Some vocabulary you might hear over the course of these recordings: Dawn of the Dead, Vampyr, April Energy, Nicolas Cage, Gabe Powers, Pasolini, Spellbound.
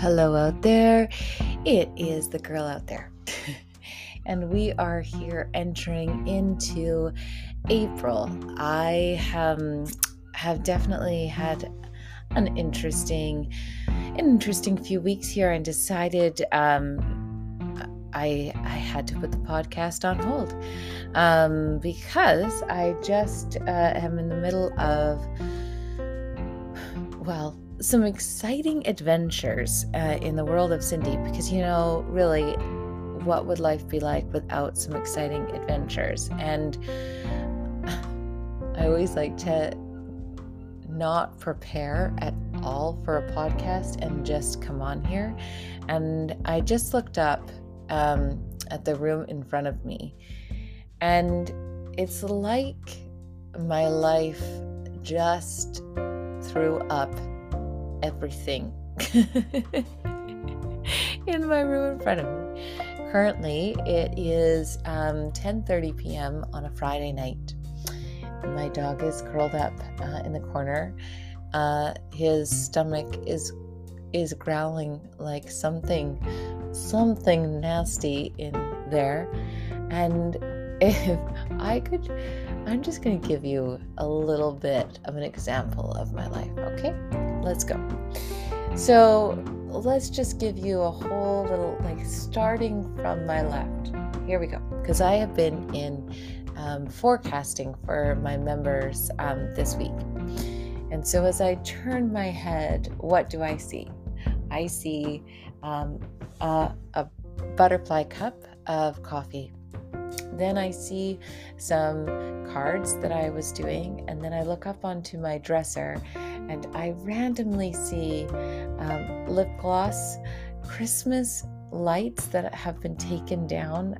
Hello out there. It is the girl out there. And we are here entering into April. I have definitely had an interesting few weeks here, and decided I had to put the podcast on hold because I just am in the middle of, well, some exciting adventures in the world of Cindy, because, you know, really, what would life be like without some exciting adventures? And I always like to not prepare at all for a podcast and just come on here. And I just looked up at the room in front of me, and it's like my life just threw up everything in my room in front of me. Currently, it is 10:30 p.m. on a Friday night. My dog is curled up in the corner. His stomach is growling like something nasty in there. And if I could, I'm just going to give you a little bit of an example of my life. Okay, let's go. So let's just give you a whole little, like, starting from my left. Here we go. Because I have been in forecasting for my members this week. And so as I turn my head, what do I see? I see a butterfly cup of coffee. Then I see some cards that I was doing, and then I look up onto my dresser, and I randomly see lip gloss, Christmas lights that have been taken down,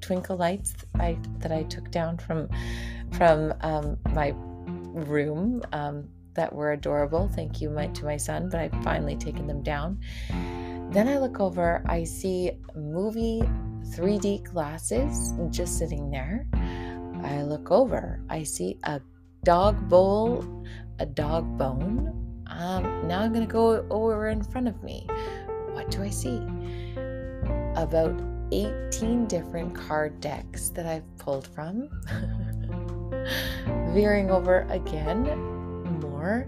twinkle lights that I took down from my room that were adorable. Thank you to my son, but I've finally taken them down. Then I look over, I see movie 3D glasses just sitting there. I look over, I see a dog bowl, a dog bone. Now I'm going to go over in front of me. What do I see? About 18 different card decks that I've pulled from. Veering over again, more.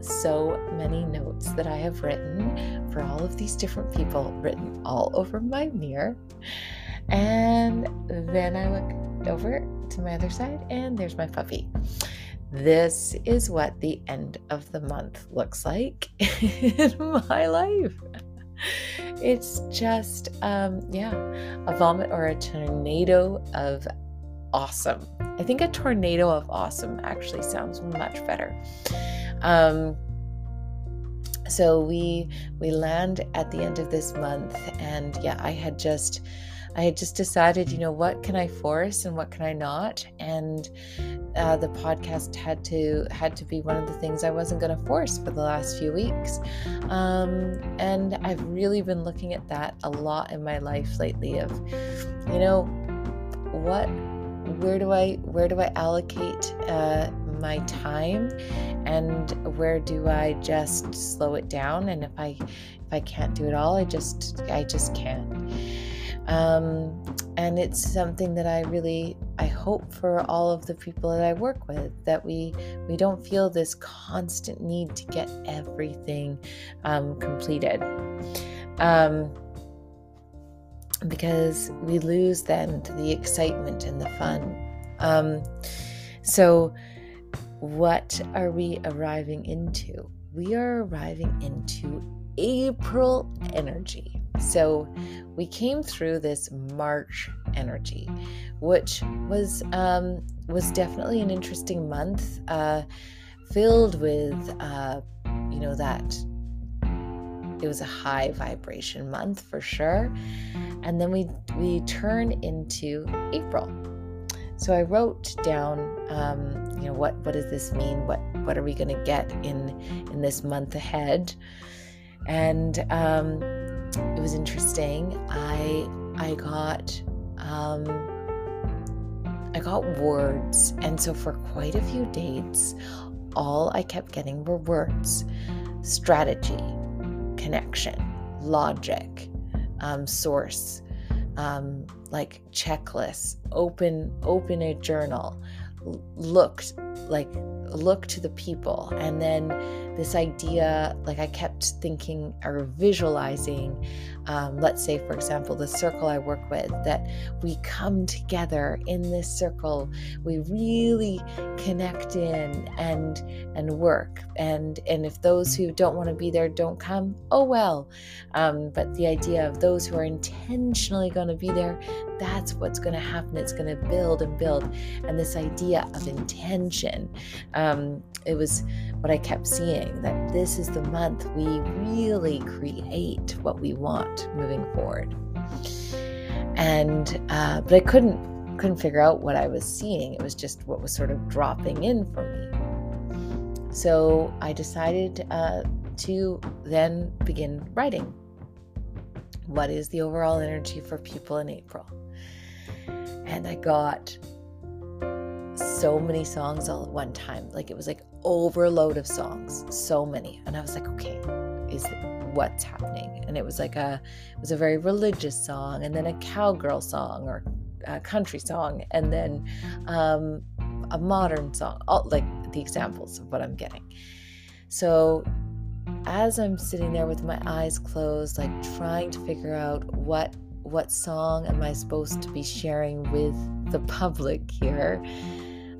So many notes that I have written for all of these different people, written all over my mirror. And then I look over to my other side, and there's my puppy. This is what the end of the month looks like in my life. It's just, a vomit or a tornado of awesome. I think a tornado of awesome actually sounds much better. So we land at the end of this month, and yeah, I had just decided, you know, what can I force and what can I not? And the podcast had to be one of the things I wasn't going to force for the last few weeks. And I've really been looking at that a lot in my life lately, of, you know, where do I allocate my time, and where do I just slow it down? And if I can't do it all, I just can't. And it's something that I hope for all of the people that I work with, that we don't feel this constant need to get everything completed, because we lose then to the excitement and the fun. So what are we arriving into? We are arriving into April energy. So we came through this March energy, which was definitely an interesting month, filled with, you know, that it was a high vibration month for sure. And then we turn into April. So I wrote down, you know, what does this mean? What are we going to get in this month ahead? And it was interesting. I got words, and so for quite a few dates, all I kept getting were words: strategy, connection, logic, source, like checklists, open a journal, look to the people. And then this idea, like I kept thinking or visualizing, let's say, for example, the circle I work with, that we come together in this circle, we really connect in and work. And if those who don't want to be there don't come, oh well. But the idea of those who are intentionally going to be there, that's what's going to happen. It's going to build and build. And this idea of intention, it was what I kept seeing, that this is the month we really create what we want moving forward. And but I couldn't figure out what I was seeing. It was just what was sort of dropping in for me. So I decided to then begin writing. What is the overall energy for people in April? And I got so many songs all at one time. Like it was like overload of songs, so many. And I was like, okay, what's happening? And it was like it was a very religious song, and then a cowgirl song or a country song, and then a modern song, all like the examples of what I'm getting. So as I'm sitting there with my eyes closed, like trying to figure out what song am I supposed to be sharing with the public here,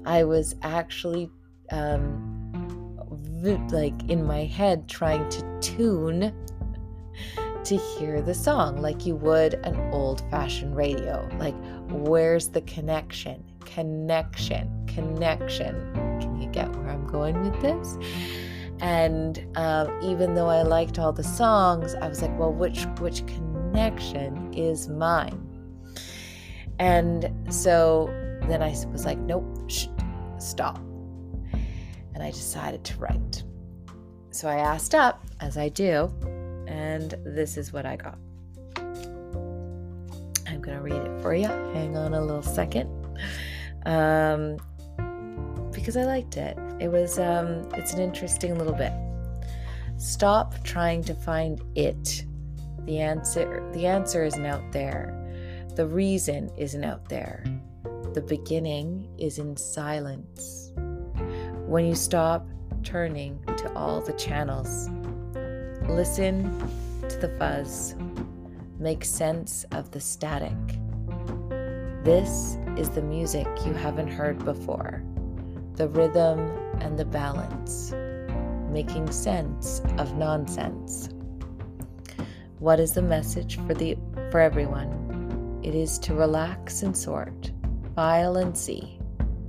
I was actually like in my head trying to tune to hear the song like you would an old-fashioned radio. Like, where's the connection? Can you get where I'm going with this? And even though I liked all the songs, I was like, well, which connection is mine? And so then I was like, nope, stop. And I decided to write. So I asked up, as I do, and this is what I got. I'm going to read it for you. Hang on a little second. Because I liked it. It was, it's an interesting little bit. Stop trying to find it. The answer isn't out there. The reason isn't out there. The beginning is in silence. When you stop turning to all the channels, listen to the fuzz, make sense of the static. This is the music you haven't heard before, the rhythm and the balance, making sense of nonsense. What is the message for everyone? It is to relax and sort, file and see.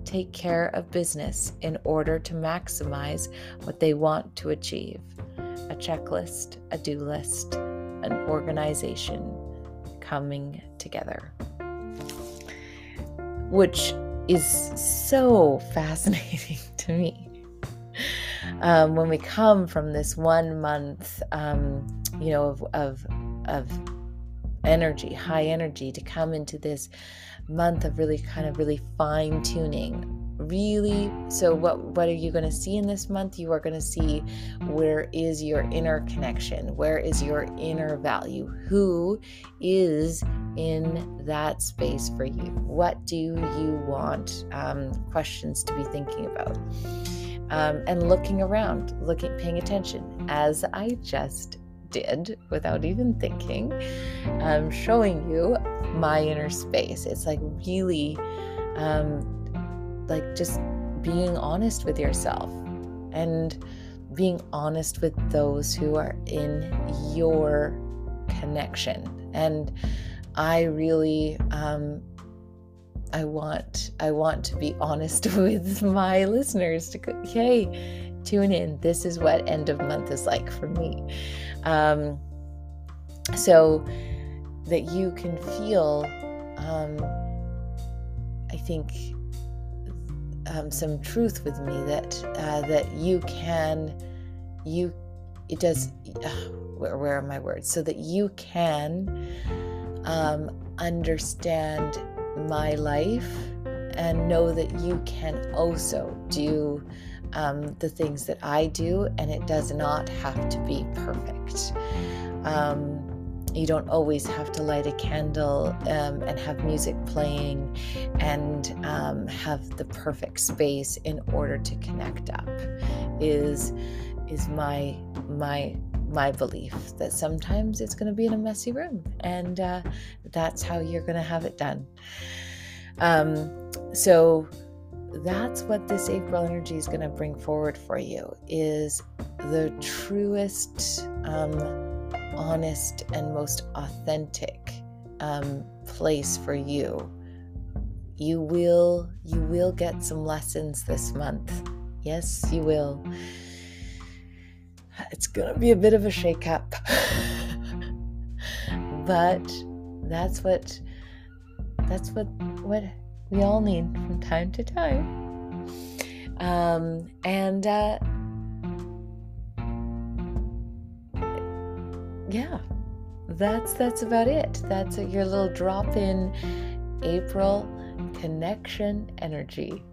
Take care of business in order to maximize what they want to achieve. A checklist, a do list, an organization coming together. Which is so fascinating to me. When we come from this 1 month, of energy, high energy, to come into this month of really fine tuning. Really, so what are you going to see in this month? You are going to see, where is your inner connection? Where is your inner value? Who is in that space for you? What do you want? Questions to be thinking about. And looking around, paying attention, as I just did without even thinking. I'm showing you my inner space. It's like really like just being honest with yourself and being honest with those who are in your connection. And I really I want to be honest with my listeners to go, hey, tune in. This is what end of month is like for me. So that you can feel, I think, some truth with me that so that you can understand my life and know that you can also do the things that I do, and it does not have to be perfect. gift. You don't always have to light a candle and have music playing and have the perfect space in order to connect up, is my belief that sometimes it's going to be in a messy room, and that's how you're going to have it done. So that's what this April energy is going to bring forward for you, is the truest, honest and most authentic place for you. You will get some lessons this month. Yes, you will. It's going to be a bit of a shake-up, but that's what we all need from time to time. Yeah, that's about it. That's your little drop in April connection energy.